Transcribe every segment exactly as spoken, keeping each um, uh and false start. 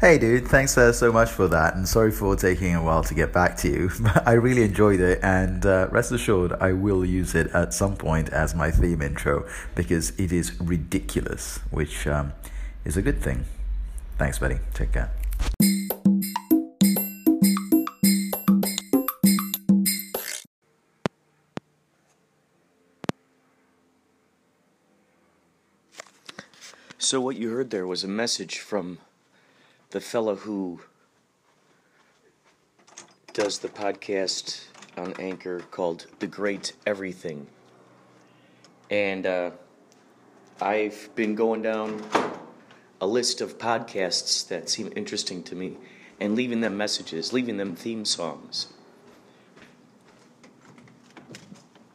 Hey dude, thanks uh, so much for that, and sorry for taking a while to get back to you. I really enjoyed it, and uh, rest assured I will use it at some point as my theme intro, because it is ridiculous, which um, is a good thing. Thanks buddy, take care. So what you heard there was a message from the fellow who does the podcast on Anchor called The Great Everything. And uh, I've been going down a list of podcasts that seem interesting to me and leaving them messages, leaving them theme songs.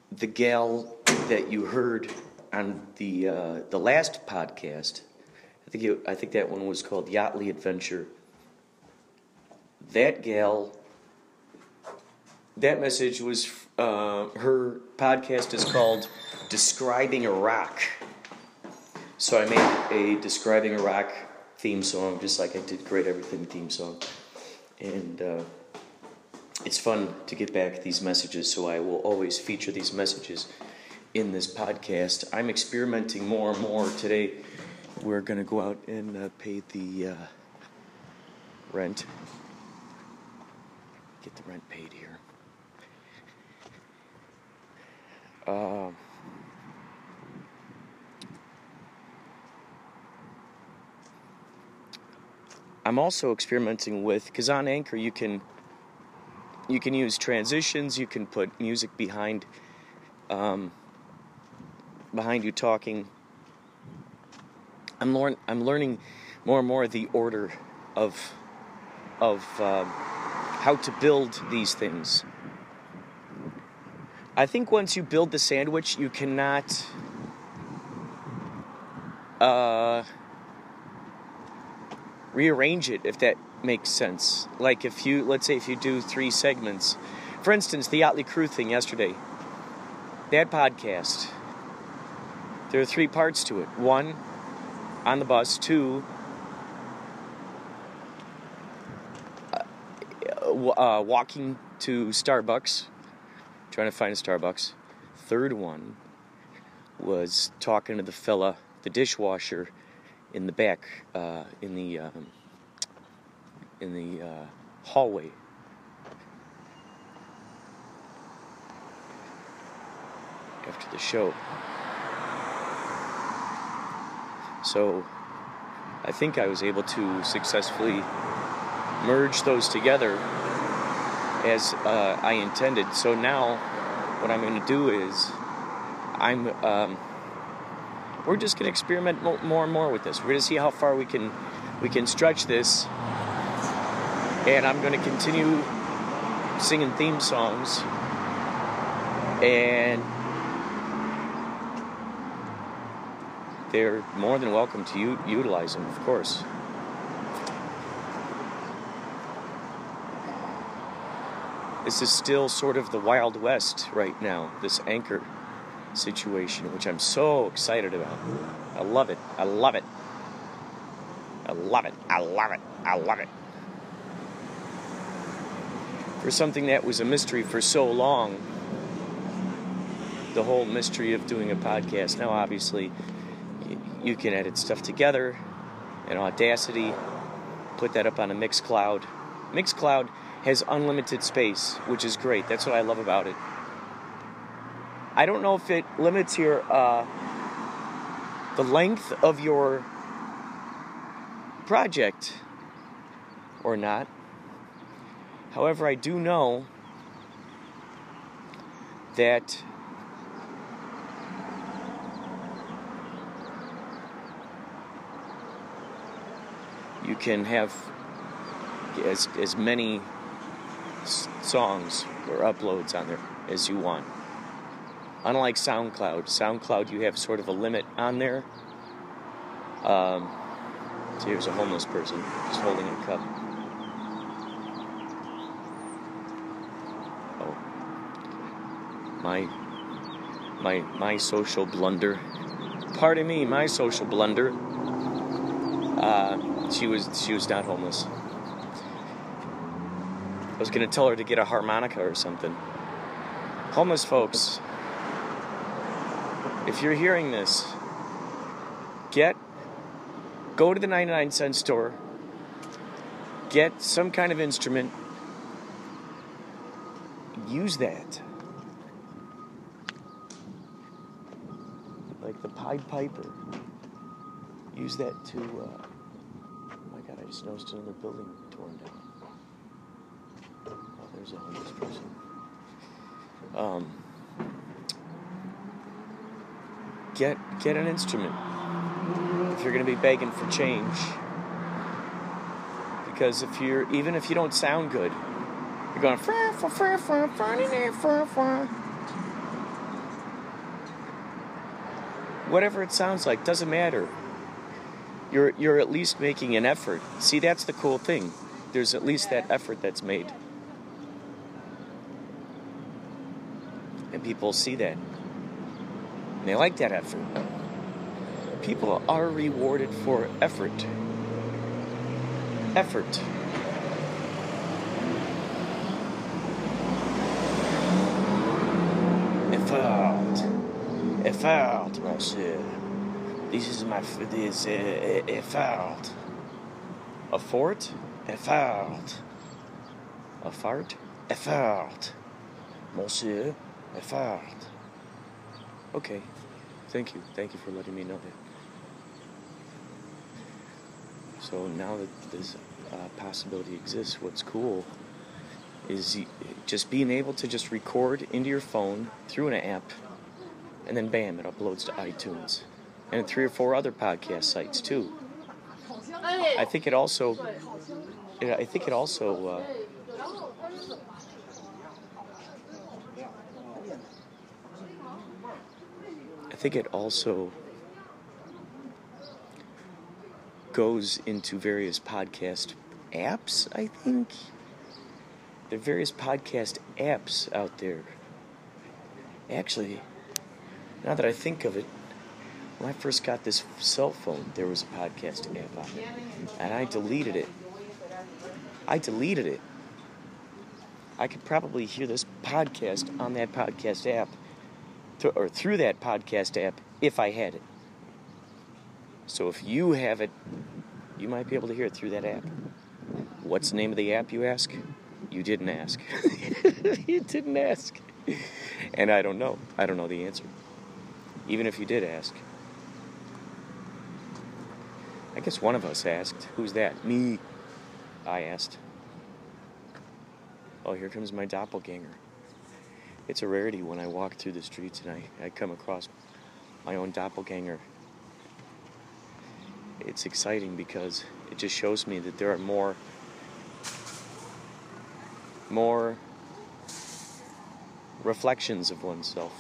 The gal that you heard on the uh, the last podcast, I think, it, I think that one was called Yachtley Adventure. That gal, that message was, uh, her podcast is called Describing a Rock. So I made a Describing a Rock theme song, just like I did Great Everything theme song. And uh, it's fun to get back these messages, so I will always feature these messages in this podcast. I'm experimenting more and more today. We're going to go out and uh, pay the uh, rent. Get the rent paid here. Uh, I'm also experimenting with, because on Anchor you can you can use transitions, you can put music behind um, behind you talking. I'm learn I'm learning more and more the order of of uh, how to build these things. I think once you build the sandwich, you cannot uh, rearrange it, if that makes sense. Like if you, let's say if you do three segments, for instance, the Yachtley Crew thing yesterday, that podcast. There are three parts to it. One, on the bus. Two, uh, uh, walking to Starbucks, trying to find a Starbucks. Third one was talking to the fella, the dishwasher, in the back, uh, in the um, in the uh, hallway. After the show. So, I think I was able to successfully merge those together as uh, I intended. So now, what I'm going to do is, I'm um, we're just going to experiment mo- more and more with this. We're going to see how far we can we can stretch this, and I'm going to continue singing theme songs and. They're more than welcome to u- utilize them, of course. This is still sort of the Wild West right now, this Anchor situation, which I'm so excited about. I love it. I love it. I love it. I love it. I love it. For something that was a mystery for so long, the whole mystery of doing a podcast, now obviously you can edit stuff together in Audacity, put that up on a Mixcloud, Mixcloud has unlimited space, which is great. That's what I love about it. I don't know if it limits your uh, the length of your project or not. However, I do know that you can have as as many s- songs or uploads on there as you want. Unlike SoundCloud, SoundCloud you have sort of a limit on there. Um, so here's a homeless person just holding a cup. Oh, my my my social blunder. Pardon me, my social blunder. Uh, she was she was not homeless. I was gonna tell her to get a harmonica or something. Homeless folks, if you're hearing this, get go to the ninety-nine cent store, get some kind of instrument, use that. Like the Pied Piper. Use that to, uh, oh my God, I just noticed another building torn down. Oh, there's a homeless person. Um, get, get an instrument if you're going to be begging for change. Because if you're, even if you don't sound good, you're going, fra fra fra fra fra fra fra. Whatever it sounds like, doesn't matter. You're you're at least making an effort. See, that's the cool thing. There's at least that effort that's made. And people see that. And they like that effort. People are rewarded for effort. Effort. Effort. Effort, monsieur. This is my, this uh, effort. A fort? Effort. A fart? Effort. Monsieur, effort. Okay. Thank you. Thank you for letting me know that. So now that this uh, possibility exists, what's cool is just being able to just record into your phone through an app, and then bam, it uploads to iTunes. And three or four other podcast sites too. I think it also, I think it also, uh, I think it also goes into various podcast apps. I think there are various podcast apps out there. Actually, now that I think of it. When I first got this cell phone, there was a podcast app on it, and I deleted it. I deleted it. I could probably hear this podcast on that podcast app, to, or through that podcast app, if I had it. So if you have it, you might be able to hear it through that app. What's the name of the app, you ask? You didn't ask. You didn't ask. And I don't know. I don't know the answer. Even if you did ask. I guess one of us asked. Who's that? Me. I asked. Oh, here comes my doppelganger. It's a rarity when I walk through the streets and I, I come across my own doppelganger. It's exciting because it just shows me that there are more, more reflections of oneself.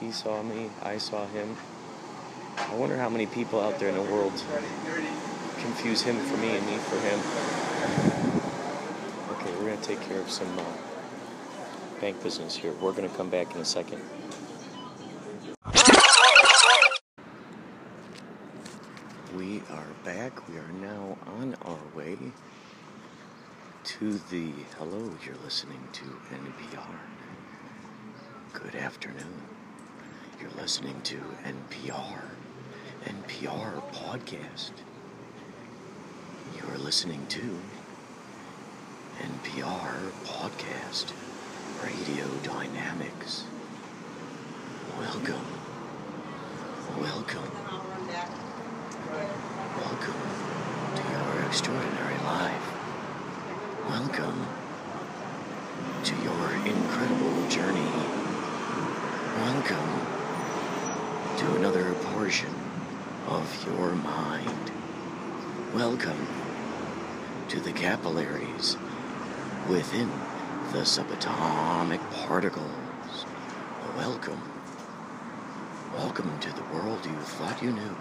He saw me, I saw him. I wonder how many people out there in the world confuse him for me and me for him. Okay, we're going to take care of some uh, bank business here. We're going to come back in a second. We are back. We are now on our way to the... Hello, you're listening to N P R. Good afternoon. You're listening to N P R, N P R podcast. listening to N P R Podcast Radio Dynamics. Welcome. Welcome. Welcome to your extraordinary life. Welcome to your incredible journey. Welcome to another portion of your mind. Welcome to the capillaries within the subatomic particles. Welcome. Welcome to the world you thought you knew,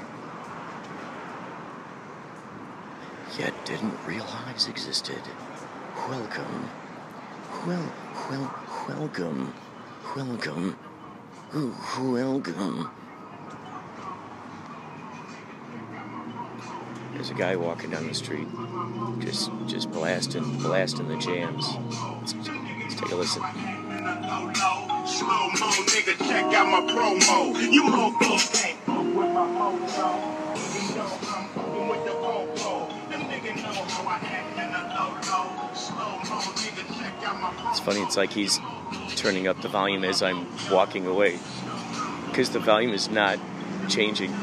yet didn't realize existed. Welcome. Well, well, welcome. Welcome. Welcome. There's a guy walking down the street, just just blasting, blasting the jams. Let's, let's take a listen. Slow-mo, nigga, check out my promo. You hope those ain't with my mojo. You know I'm fucking with the popo. Them niggas know how I act in a low-low. Slow-mo, nigga, check out my promo. It's funny, it's like he's turning up the volume as I'm walking away, because the volume is not changing.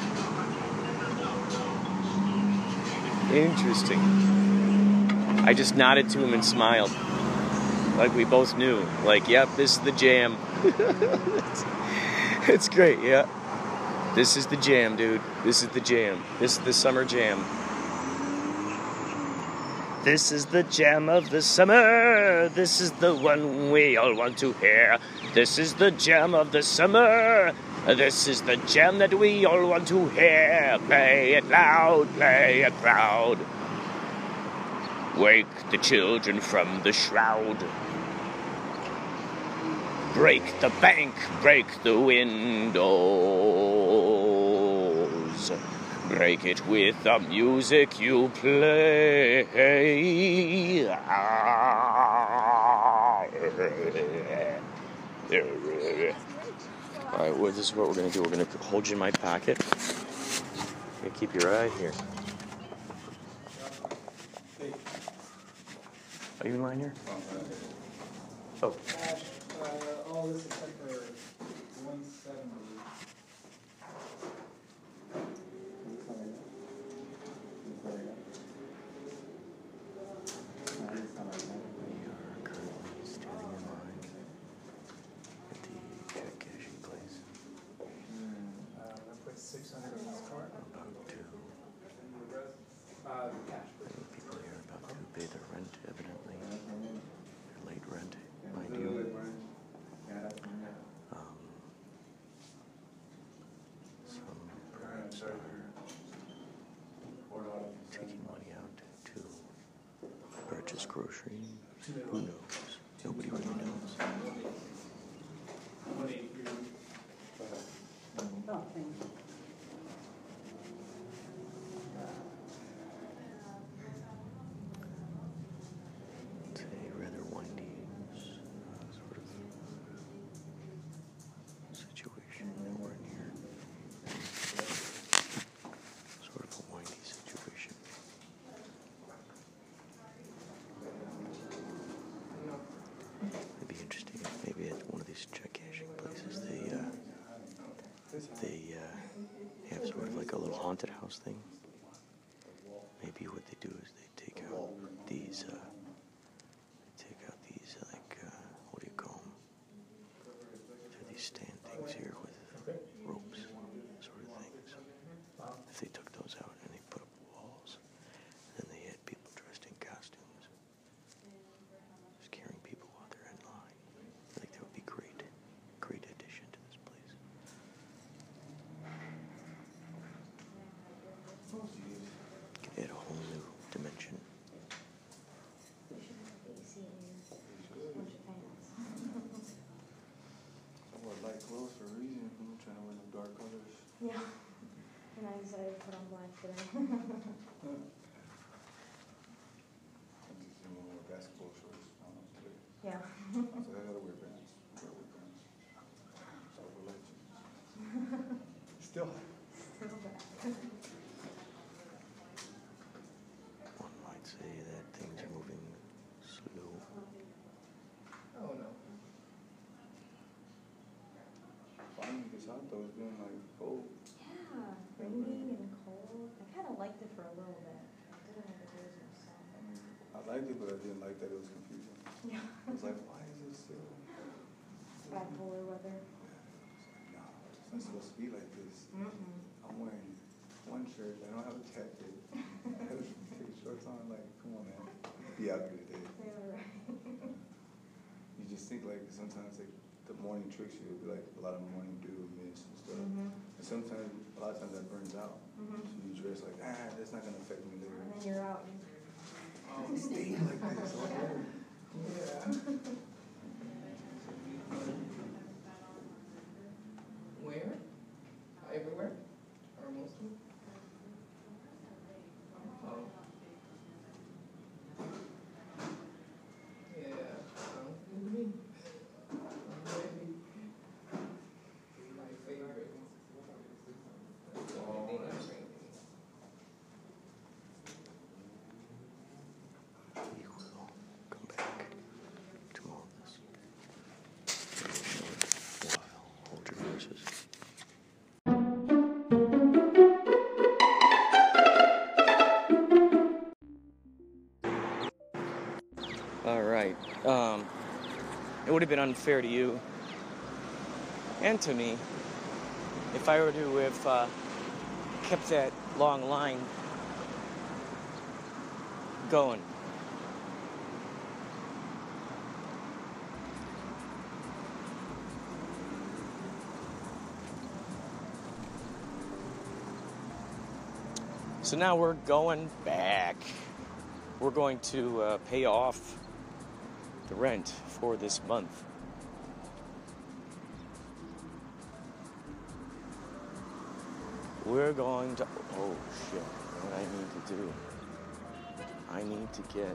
Interesting. I just nodded to him and smiled. Like we both knew. Like, yep, this is the jam. it's, it's great, yeah. This is the jam, dude. This is the jam. This is the summer jam. This is the jam of the summer. This is the one we all want to hear. This is the jam of the summer. This is the jam that we all want to hear. Play it loud, play it proud. Wake the children from the shroud. Break the bank, break the windows. Break it with the music you play. All right, well, this is what we're going to do. We're going to hold you in my pocket. You're going to keep your eye here. Are you in line here? Oh. All this except for one seventy. Who knows? Nobody really knows. It's a rather windy uh, sort of situation that we're in here. Sort of a windy situation. They uh, have sort of like a little haunted house thing. Maybe what they do is they take out these, uh, they take out these, uh, like, uh, what do you call them? They're these stand things here with ropes, sort of things. If they took those out and they put up walls, then they had people dressed in costumes, just carrying people while they're in line. I think that would be great, great addition to this place. Santo was doing like cold. Yeah, raining and cold. I kind of liked it for a little bit. I didn't like it was in sun. I mean, I liked it, but I didn't like that it was confusing. Yeah. I was like, why is it still bipolar weather? Yeah. I was like, no, it's not supposed to be like this. Mm-hmm. I'm wearing one shirt. I don't have a jacket. I have shorts on. Like, come on, man. Be out here today. Yeah, right. You just think like sometimes like. The morning tricks you, it'd be like a lot of morning dew and mist and stuff. Mm-hmm. And sometimes, a lot of times that burns out. Mm-hmm. So you dress like, ah, that's not going to affect me later. And then you're out. Oh, I'm staying like this. Yeah. Yeah. Where? Everywhere? Or mostly? Oh. Yeah, sounds good to me. Um, it would have been unfair to you and to me if I were to have uh, kept that long line going. So now we're going back. We're going to uh, pay off the rent for this month. We're going to, oh shit, what I need to do. I need to get,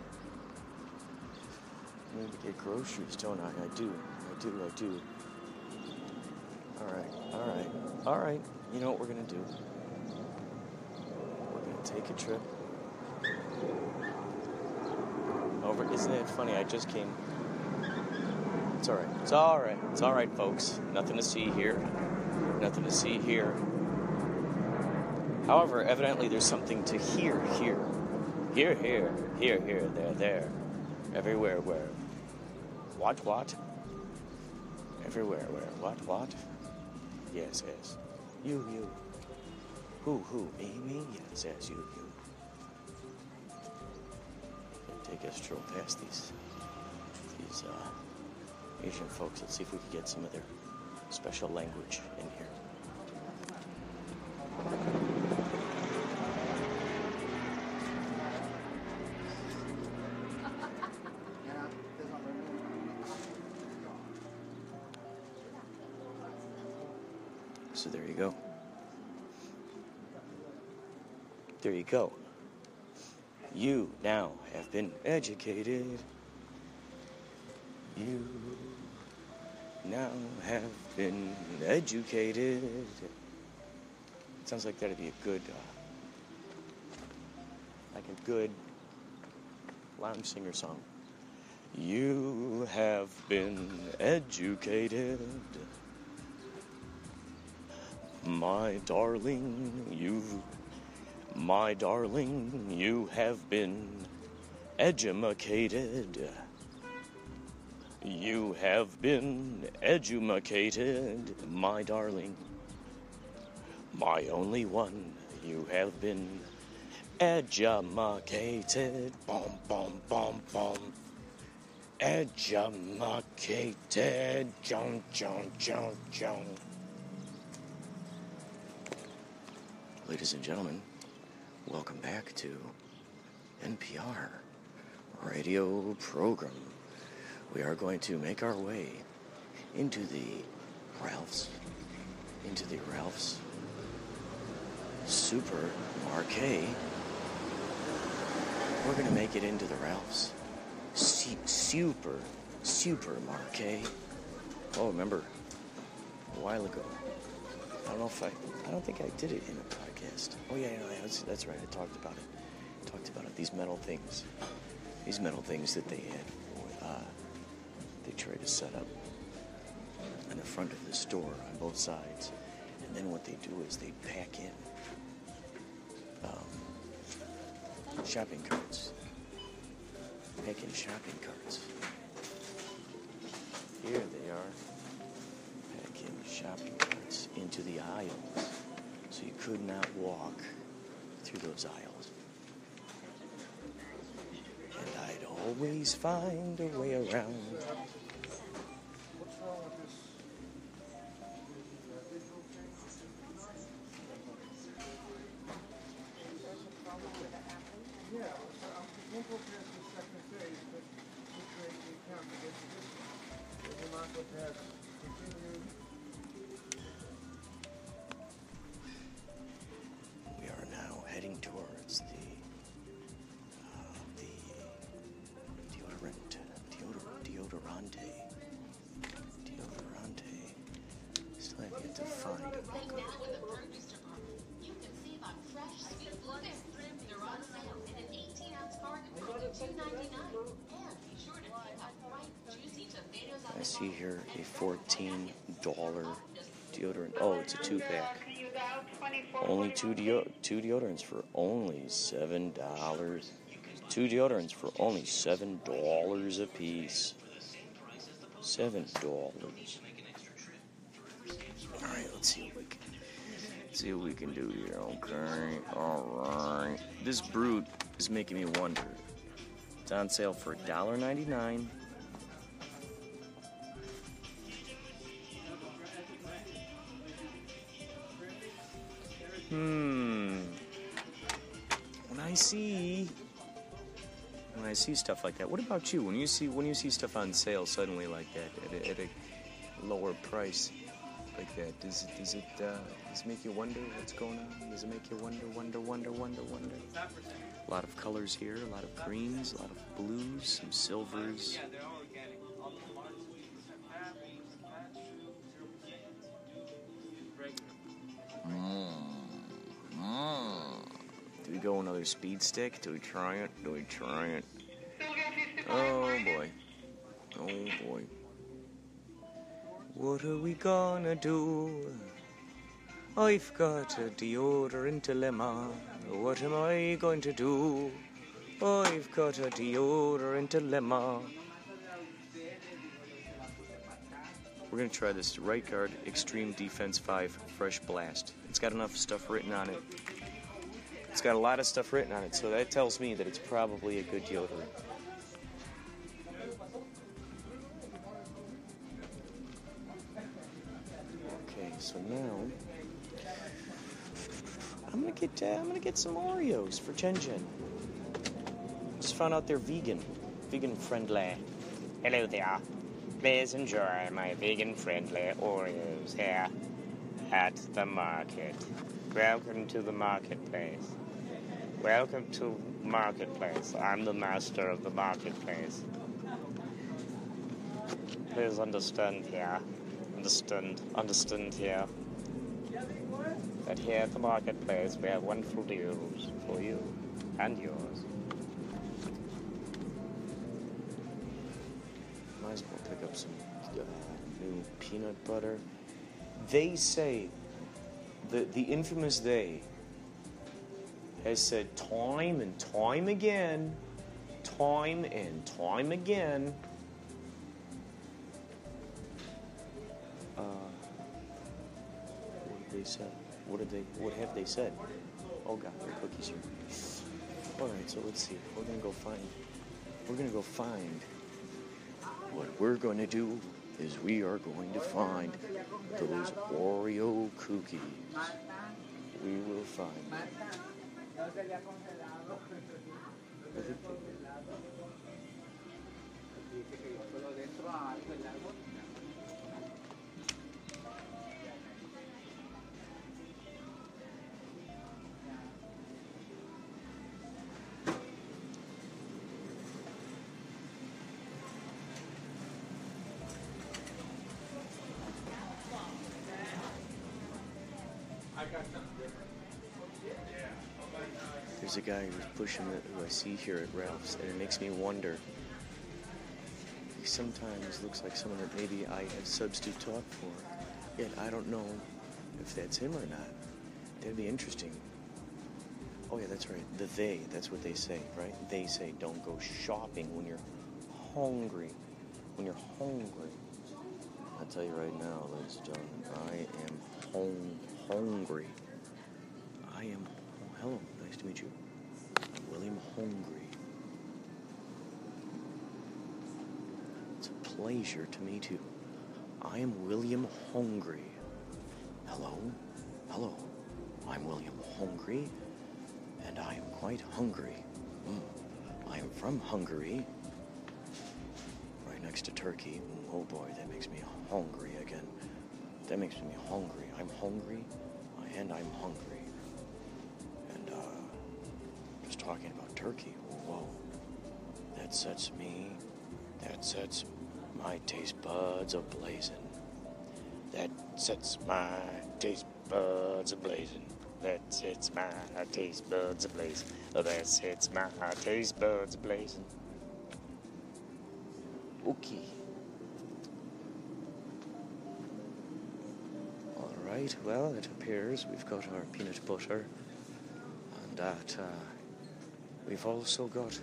I need to get groceries, don't I? I do, I do, I do. All right, all right, all right. You know what we're gonna do? We're gonna take a trip. Over. Isn't it funny? I just came. It's all right. It's all right. It's all right, folks. Nothing to see here. Nothing to see here. However, evidently there's something to hear here. Here, here. Here, here. There, there. Everywhere, where. What, what? Everywhere, where. What, what? Yes, yes. You, you. Who, who? Me, me? Yes, yes. You, you. Take a stroll past these these uh, Asian folks. Let's see if we can get some of their special language in here. So there you go. There you go. You now have been educated. You now have been educated. It sounds like that'd be a good, uh, like a good lounge singer song. You have been educated. My darling, you've My darling, you have been edumacated. You have been edumacated, my darling. My only one, you have been edumacated. Boom, boom, boom, boom. Edumacated. Jong, jong, jong, jong. Ladies and gentlemen, welcome back to N P R radio program. We are going to make our way into the Ralphs, into the Ralphs supermarket. We're going to make it into the Ralphs C- super, supermarket. Oh, remember a while ago. I don't know if I, I don't think I did it in a podcast. Oh yeah, yeah, that's, that's right, I talked about it. I talked about it, these metal things. These metal things that they had, uh, they tried to set up in the front of the store on both sides. And then what they do is they pack in um, shopping carts. Pack in shopping carts. Here they are. Pack in shopping carts into the aisles. So you could not walk through those aisles. And I'd always find a way around. We are now heading towards the uh, the deodorant, deodorant, deodorante, deodorante. Still have yet to find. Right now in the produce department, you can save on fresh, sweet lettuce. They're on sale in an eighteen-ounce bargain for only two dollars and ninety-nine cents. I see here a fourteen dollar deodorant. Oh, it's a two-pack. Only two deo- two deodorants for only seven dollars. Two deodorants for only seven dollars a piece. seven dollars. All right, let's see what we can let's see what we can do here. Okay, all right. This brute is making me wonder. It's on sale for one dollar and ninety-nine cents. Hmm. When I see when I see stuff like that, what about you? When you see when you see stuff on sale suddenly like that at a, at a lower price like that, does it does it uh, does it make you wonder what's going on? Does it make you wonder, wonder, wonder, wonder, wonder? A lot of colors here, a lot of greens, a lot of blues, some silvers. Mm. Do we go another speed stick? Do we try it? Do we try it? Oh boy. Oh boy. What are we gonna do? I've got a deodorant dilemma. What am I going to do? I've got a deodorant dilemma. We're going to try this Right Guard Extreme Defense five Fresh Blast. It's got enough stuff written on it. It's got a lot of stuff written on it, so that tells me that it's probably a good deodorant. Okay, so now I'm going to get uh, I'm going to get some Oreos for Genji. Just found out they're vegan. Vegan friendly. Hello there. Please enjoy my vegan-friendly Oreos here at the market. Welcome to the marketplace. Welcome to marketplace. I'm the master of the marketplace. Please understand here. Understand. Understand here. That here at the marketplace we have wonderful deals for you and yours. Might as well pick up some uh, new peanut butter. They say, the, the infamous they has said time and time again, time and time again, uh, what did they say? What did they, what have they said? Oh God, there are cookies here. All right, so let's see. We're gonna go find, we're gonna go find What we're going to do is we are going to find those Oreo cookies. We will find them. There's a guy who's pushing it who I see here at Ralph's, and it makes me wonder. He sometimes looks like someone that maybe I have substitute taught for, yet I don't know if that's him or not. That'd be interesting. Oh yeah, that's right. The they, that's what they say, right? They say don't go shopping when you're hungry. When you're hungry. I tell you right now, ladies and gentlemen, I am home, hungry. I am, oh, hello, nice to meet you. I'm William Hungry. It's a pleasure to meet you. I am William Hungry. Hello, hello. I'm William Hungry, and I am quite hungry. Mm. I am from Hungary, right next to Turkey. Mm, oh boy, that makes me hungry again. That makes me hungry. I'm hungry, and I'm hungry. And uh, just talking about Turkey. Whoa, that sets me. That sets my taste buds ablazing. That sets my taste buds ablazing. That sets my taste buds ablazing. That sets my taste buds ablazing. Okay. All right. Well, it appears we've got our peanut butter, and that uh, we've also got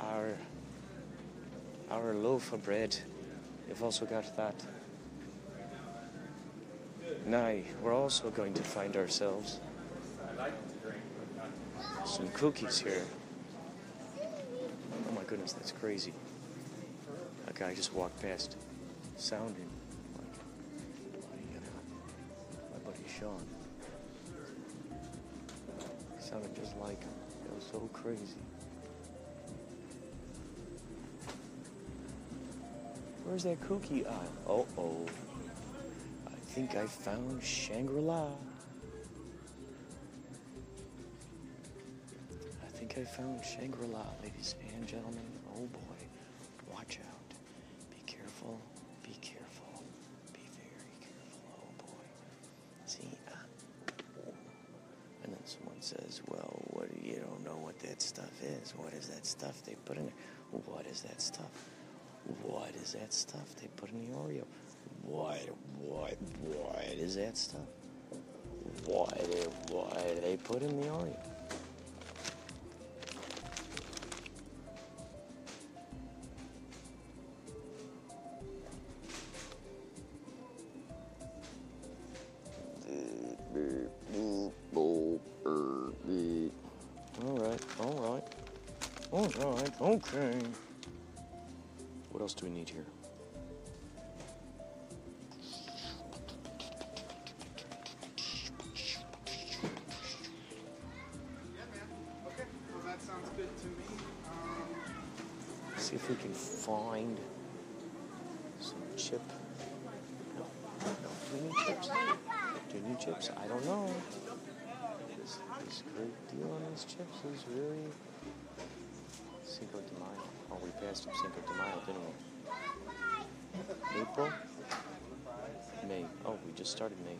our. Our loaf of bread. You've also got that. Now, we're also going to find ourselves some cookies here. Oh my goodness, that's crazy. A guy just walked past, sounding like my buddy Sean. He sounded just like him. It was so crazy. Where's that cookie aisle? Oh, oh. I think I found Shangri-La. I think I found Shangri-La, ladies and gentlemen. Oh, boy. Watch out. Be careful. Be careful. Be very careful. Oh, boy. See? Uh, oh. And then someone says, well, what? You don't know what that stuff is. What is that stuff they put in there? What is that stuff? What is that stuff they put in the Oreo? What, what, what is that stuff? What, what they put in the Oreo? All right, all right, all right, okay. What else do we need here? Yeah, man. Okay. Well, that sounds good to me. Um... See if we can find some chip. No. No. Do we need chips? Do we need chips? I don't know. This, this great deal on these chips is really... Cinco de Mayo. Oh, we passed him Cinco de Mayo, didn't we? April? May. Oh, we just started May.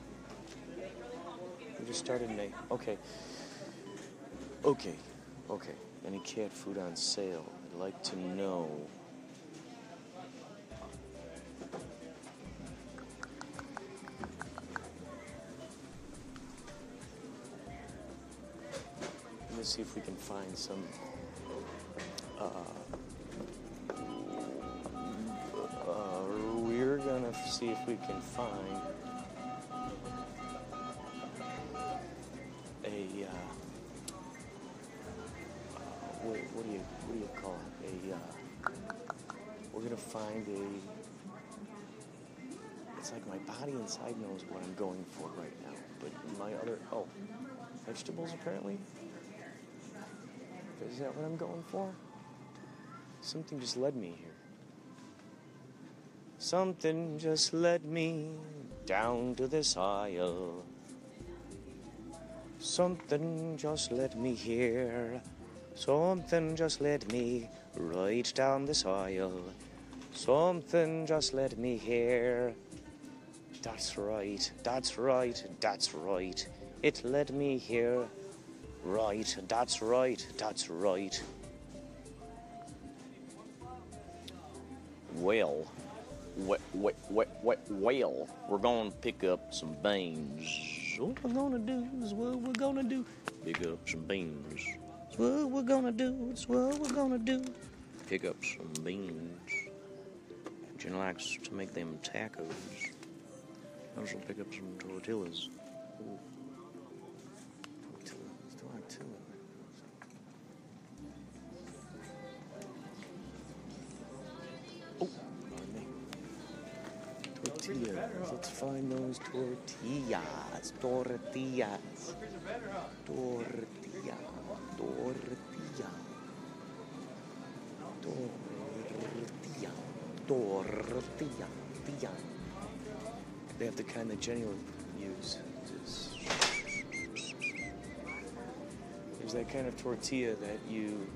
We just started May. Okay. Okay. Okay. Any cat food on sale? I'd like to know. Let's see if we can find some... Uh, uh, we're gonna f- see if we can find a uh, uh, what, what do you what do you call it? A uh, we're gonna find a. It's like my body inside knows what I'm going for right now, but my other oh vegetables apparently. Is that what I'm going for? Something just led me here. Something just led me down to this aisle. Something just led me here. Something just led me right down this aisle. Something just led me here. That's right, that's right, that's right. It led me here. Right, that's right, that's right. Well, whale. We're going to pick up some beans. What we're going to do is what we're going to do. Pick up some beans. It's what we're going to do. It's what we're going to do. Pick up some beans. Jen likes to make them tacos. I also pick up some tortillas. Ooh. Tortillas, tortillas. Tortillas. Let's find those tortillas. Tortillas. Tortilla. Tortilla. Tortilla. Tortilla. Tortilla. They have the kind that Jenny would use. There's that kind of tortilla that you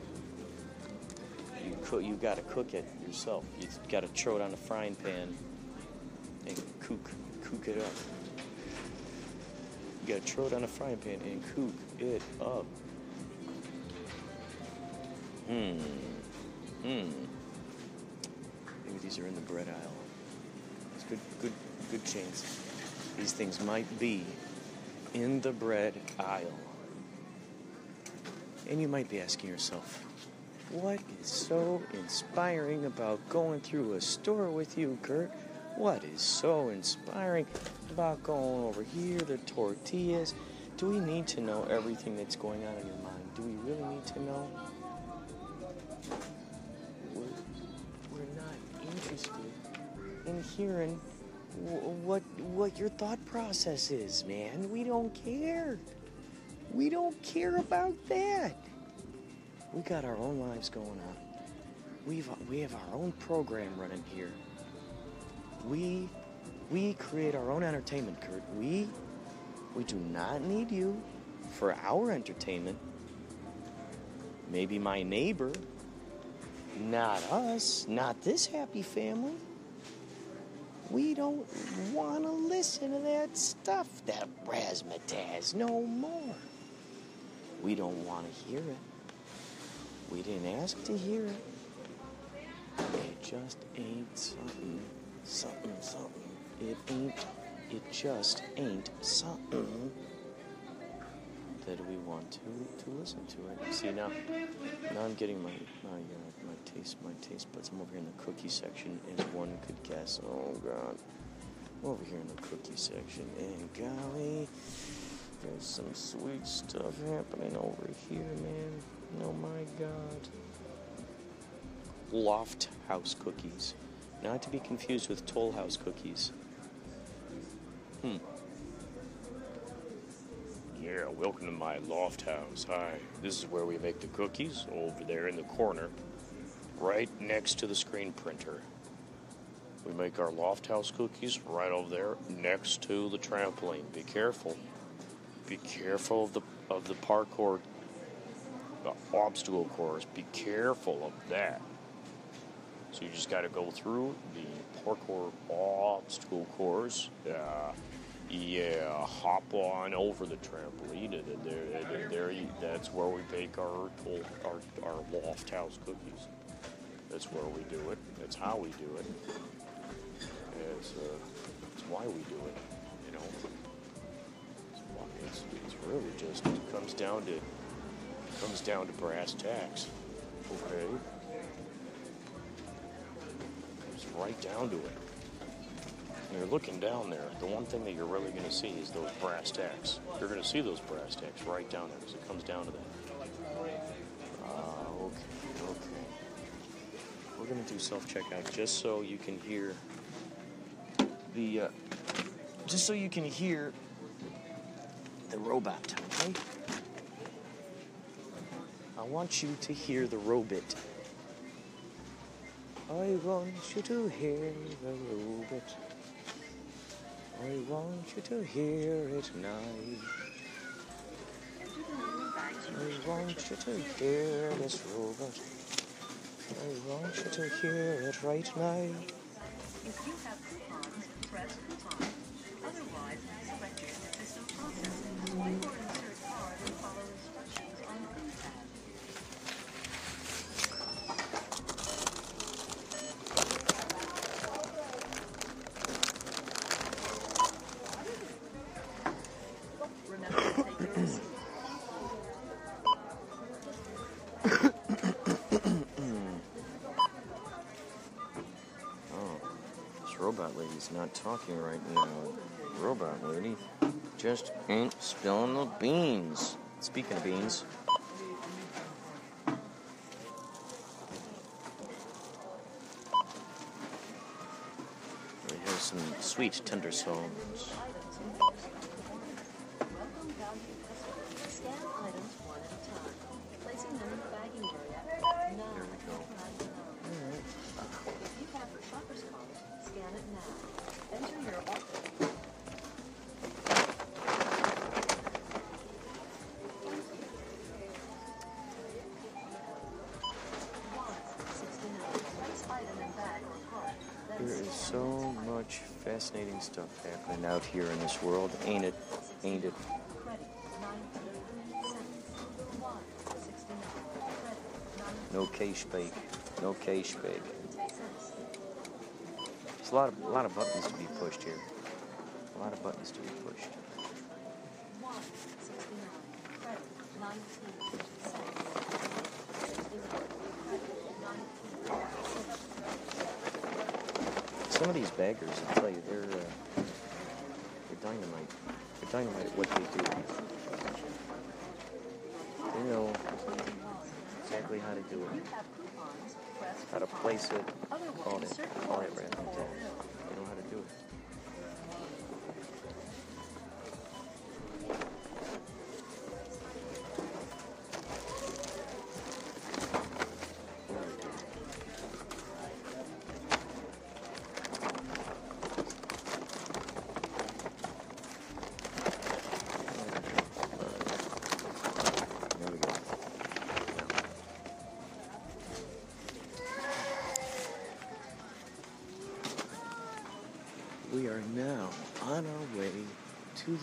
you cook. You gotta cook it yourself. You gotta throw it on the frying pan. And cook, cook it up. You gotta throw it on a frying pan and cook it up. Mmm. Mmm. Maybe these are in the bread aisle. It's good, good, good chance. These things might be in the bread aisle. And you might be asking yourself, what is so inspiring about going through a store with you, Kurt? What is so inspiring about going over here, the tortillas? Do we need to know everything that's going on in your mind? Do we really need to know? We're, we're not interested in hearing w- what what your thought process is, man. We don't care. We don't care about that. We got our own lives going on. We've we have our own program running here. We we create our own entertainment, Kurt. We we do not need you for our entertainment. Maybe my neighbor. Not us. Not this happy family. We don't want to listen to that stuff, that razzmatazz, no more. We don't want to hear it. We didn't ask to hear it. It just ain't something. Something, something. It ain't, it just ain't something that we want to, to listen to. It. See, now, now I'm getting my my, uh, my taste my taste buds. I'm over here in the cookie section, and one could guess, oh, God. I'm over here in the cookie section, and golly, there's some sweet stuff happening over here, man. Oh, my God. Loft House cookies. Not to be confused with Toll House cookies. Hmm. Yeah, welcome to my loft house. Hi. This is where we make the cookies, over there in the corner, right next to the screen printer. We make our loft house cookies right over there next to the trampoline. Be careful. Be careful of the of the parkour, the obstacle course. Be careful of that. So you just got to go through the parkour obstacle course. Uh, yeah, hop on over the trampoline, and then there, and then there you, that's where we bake our, our our loft house cookies. That's where we do it. That's how we do it. It's uh, it's why we do it. You know, it's, why it's, it's really just it comes down to it comes down to brass tacks. Okay. Right down to it. When you're looking down there, the one thing that you're really going to see is those brass tacks. You're going to see those brass tacks right down there because it comes down to that. Ah, uh, okay, okay. We're going to do self-checkout just so you can hear the, uh, just so you can hear the robot, okay? I want you to hear the robot. I want you to hear the robot. I want you to hear it now. I want you to hear this robot. I want you to hear it right now. If you have coupons, press coupon. Otherwise, select your system process. Swipe or insert card and follow instructions on the phone tab. Oh, this robot lady's not talking right now. Robot lady just ain't spilling the beans. Speaking of beans. We have some sweet, tender souls. Fascinating stuff happening out here in this world, ain't it? Ain't it? No case fake. No case fake. There's a lot of a lot of buttons to be pushed here. A lot of buttons to be pushed. Some of these beggars, I tell you, they're uh, they're dynamite. They're dynamite at what they do. They know exactly how to do it, how to place it, on it, on it, rather than that. They know how to do it.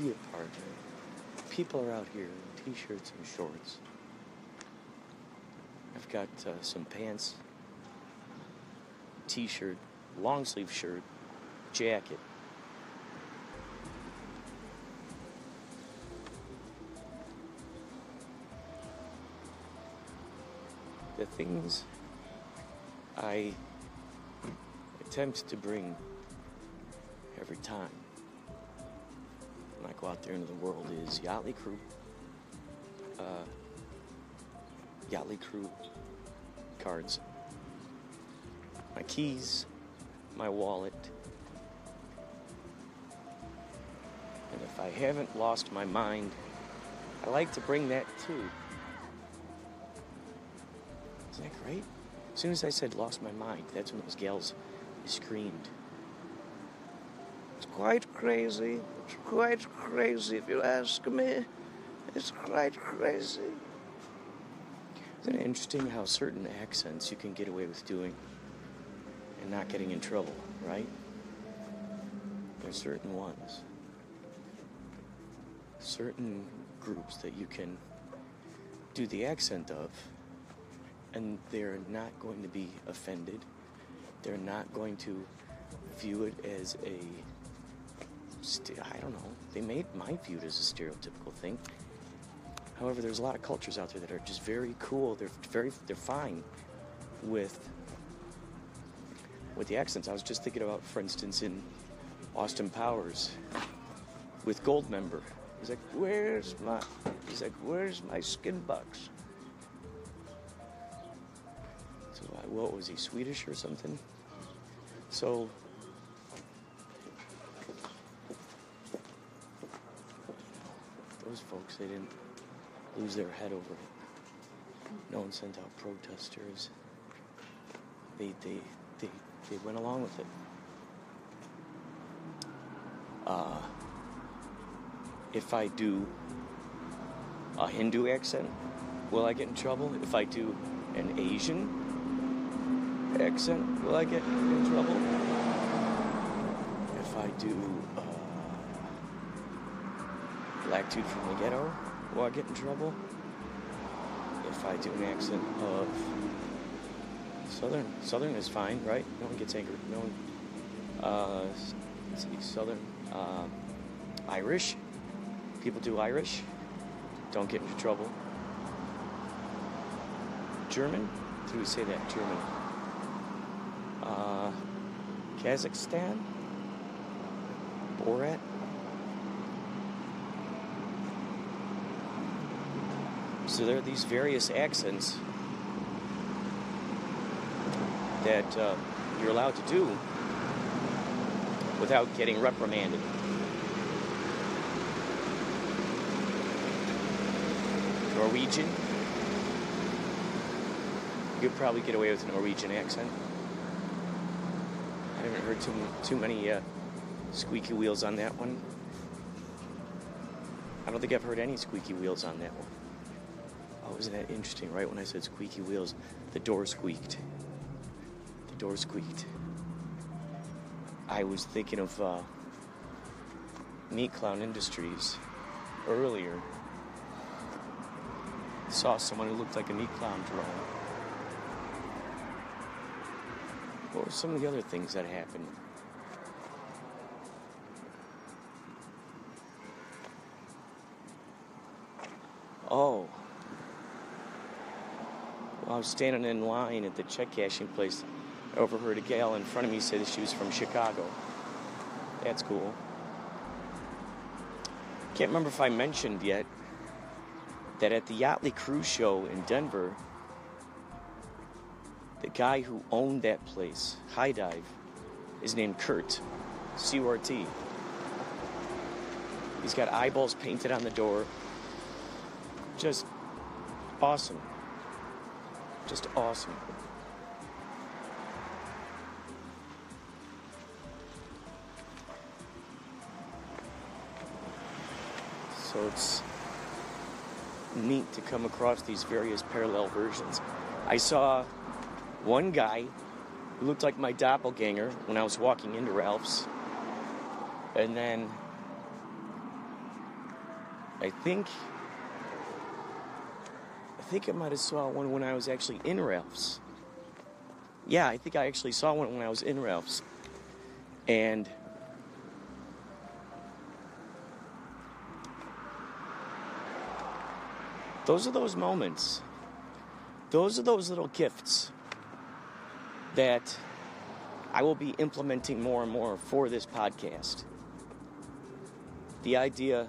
Right. People are out here in t-shirts and shorts. I've got uh, some pants, t-shirt, long sleeve shirt, jacket. The things I attempt to bring every time I go out there into the world is Yachtley Crew, uh, Yachtley Crew cards, my keys, my wallet, and if I haven't lost my mind, I like to bring that too. Isn't that great? As soon as I said lost my mind, that's when those gals screamed. It's quite crazy. It's quite crazy if you ask me. It's quite crazy. Isn't it interesting how certain accents you can get away with doing and not getting in trouble, right? There's certain ones. Certain groups that you can do the accent of and they're not going to be offended. They're not going to view it as a I don't know. They made my view as a stereotypical thing. However, there's a lot of cultures out there that are just very cool. They're very, they're fine with with the accents. I was just thinking about, for instance, in Austin Powers with Goldmember. He's like, "Where's my?" He's like, "Where's my skin box?" So, I, what was he, Swedish or something? So. Those folks, they didn't lose their head over it. No one sent out protesters. They they they, they went along with it. Uh, if I do a Hindu accent, will I get in trouble? If I do an Asian accent, will I get in trouble? If I do... Uh, Black dude from the ghetto? Will I get in trouble? If I do an accent of Southern, Southern is fine, right? No one gets angry. No one. Uh, let's see, Southern, uh, Irish. People do Irish. Don't get into trouble. German? How do we say that? German. Uh, Kazakhstan? Borat? So there are these various accents that uh, you're allowed to do without getting reprimanded. Norwegian. You could probably get away with a Norwegian accent. I haven't heard too, too many uh, squeaky wheels on that one. I don't think I've heard any squeaky wheels on that one. Oh, isn't that interesting? Right when I said squeaky wheels, the door squeaked. The door squeaked. I was thinking of uh, Mixcloud Industries earlier. Saw someone who looked like a Mixcloud drone. What were some of the other things that happened? Oh. Well, I was standing in line at the check cashing place. I overheard a gal in front of me say that she was from Chicago. That's cool. Can't remember if I mentioned yet that at the Yachtley Cruise Show in Denver, the guy who owned that place, High Dive, is named Kurt, C U R T. He's got eyeballs painted on the door. Just awesome. Just awesome. So it's neat to come across these various parallel versions. I saw one guy who looked like my doppelganger when I was walking into Ralph's. And then I think I think I might have saw one when I was actually in Ralph's. Yeah, I think I actually saw one when I was in Ralph's. And those are those moments. Those are those little gifts that I will be implementing more and more for this podcast. The idea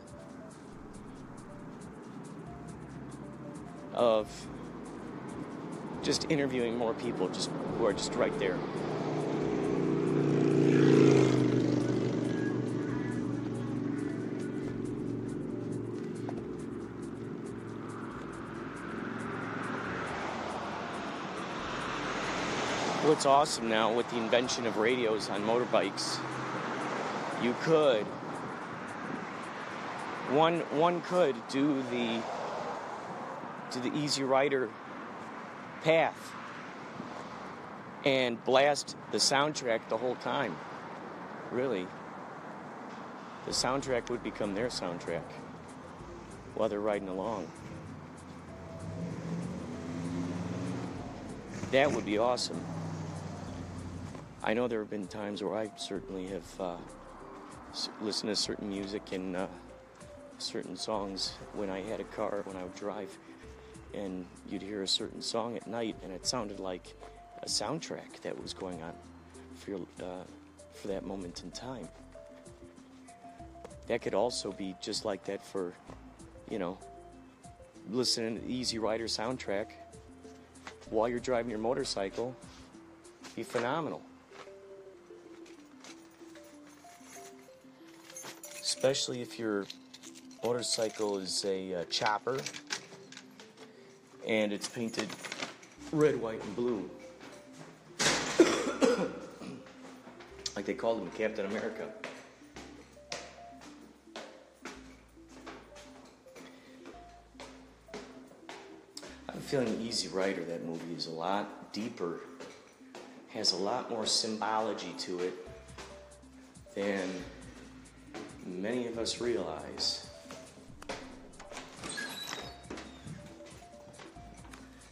of just interviewing more people just who are just right there. It's awesome now with the invention of radios on motorbikes. You could one one could do the do the Easy Rider path and blast the soundtrack the whole time. Really, the soundtrack would become their soundtrack while they're riding along. That would be awesome. I know there have been times where I certainly have uh, listened to certain music and uh, certain songs when I had a car, when I would drive, and you'd hear a certain song at night, and it sounded like a soundtrack that was going on for, your, uh, for that moment in time. That could also be just like that for, you know, listening to the Easy Rider soundtrack while you're driving your motorcycle. It'd be phenomenal. Especially if your motorcycle is a uh, chopper and it's painted red, white, and blue. Like they called him Captain America. I'm feeling Easy Rider, that movie, is a lot deeper, has a lot more symbology to it than many of us realize.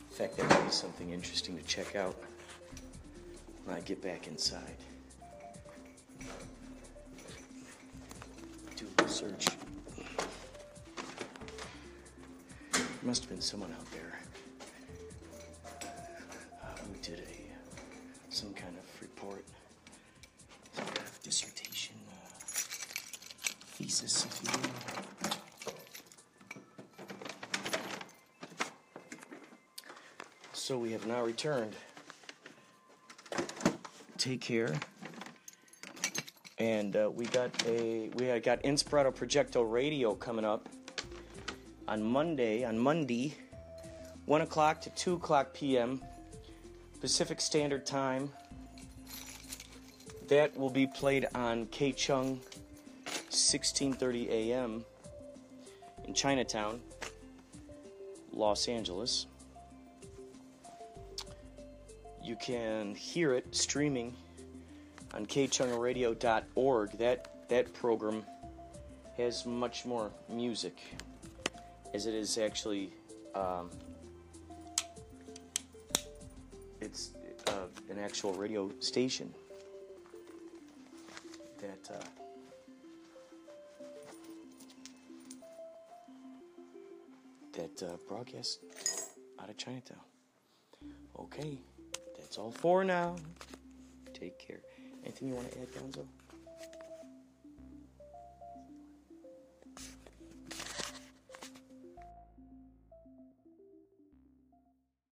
In fact, that might be something interesting to check out when I get back inside. Do a search. There must have been someone out there. thesis, if you will. So we have now returned. Take care. And uh, we got a we got Inspirato Projecto Radio coming up on Monday, on Monday, one o'clock to two o'clock p.m. Pacific Standard Time. That will be played on K Chung, sixteen thirty a.m. in Chinatown, Los Angeles. You can hear it streaming on k chung radio dot org. That that program has much more music, as it is actually um, it's uh, an actual radio station that uh, that uh, broadcasts out of Chinatown. Okay, that's all for now. Take care. Anything you want to add, Gonzo?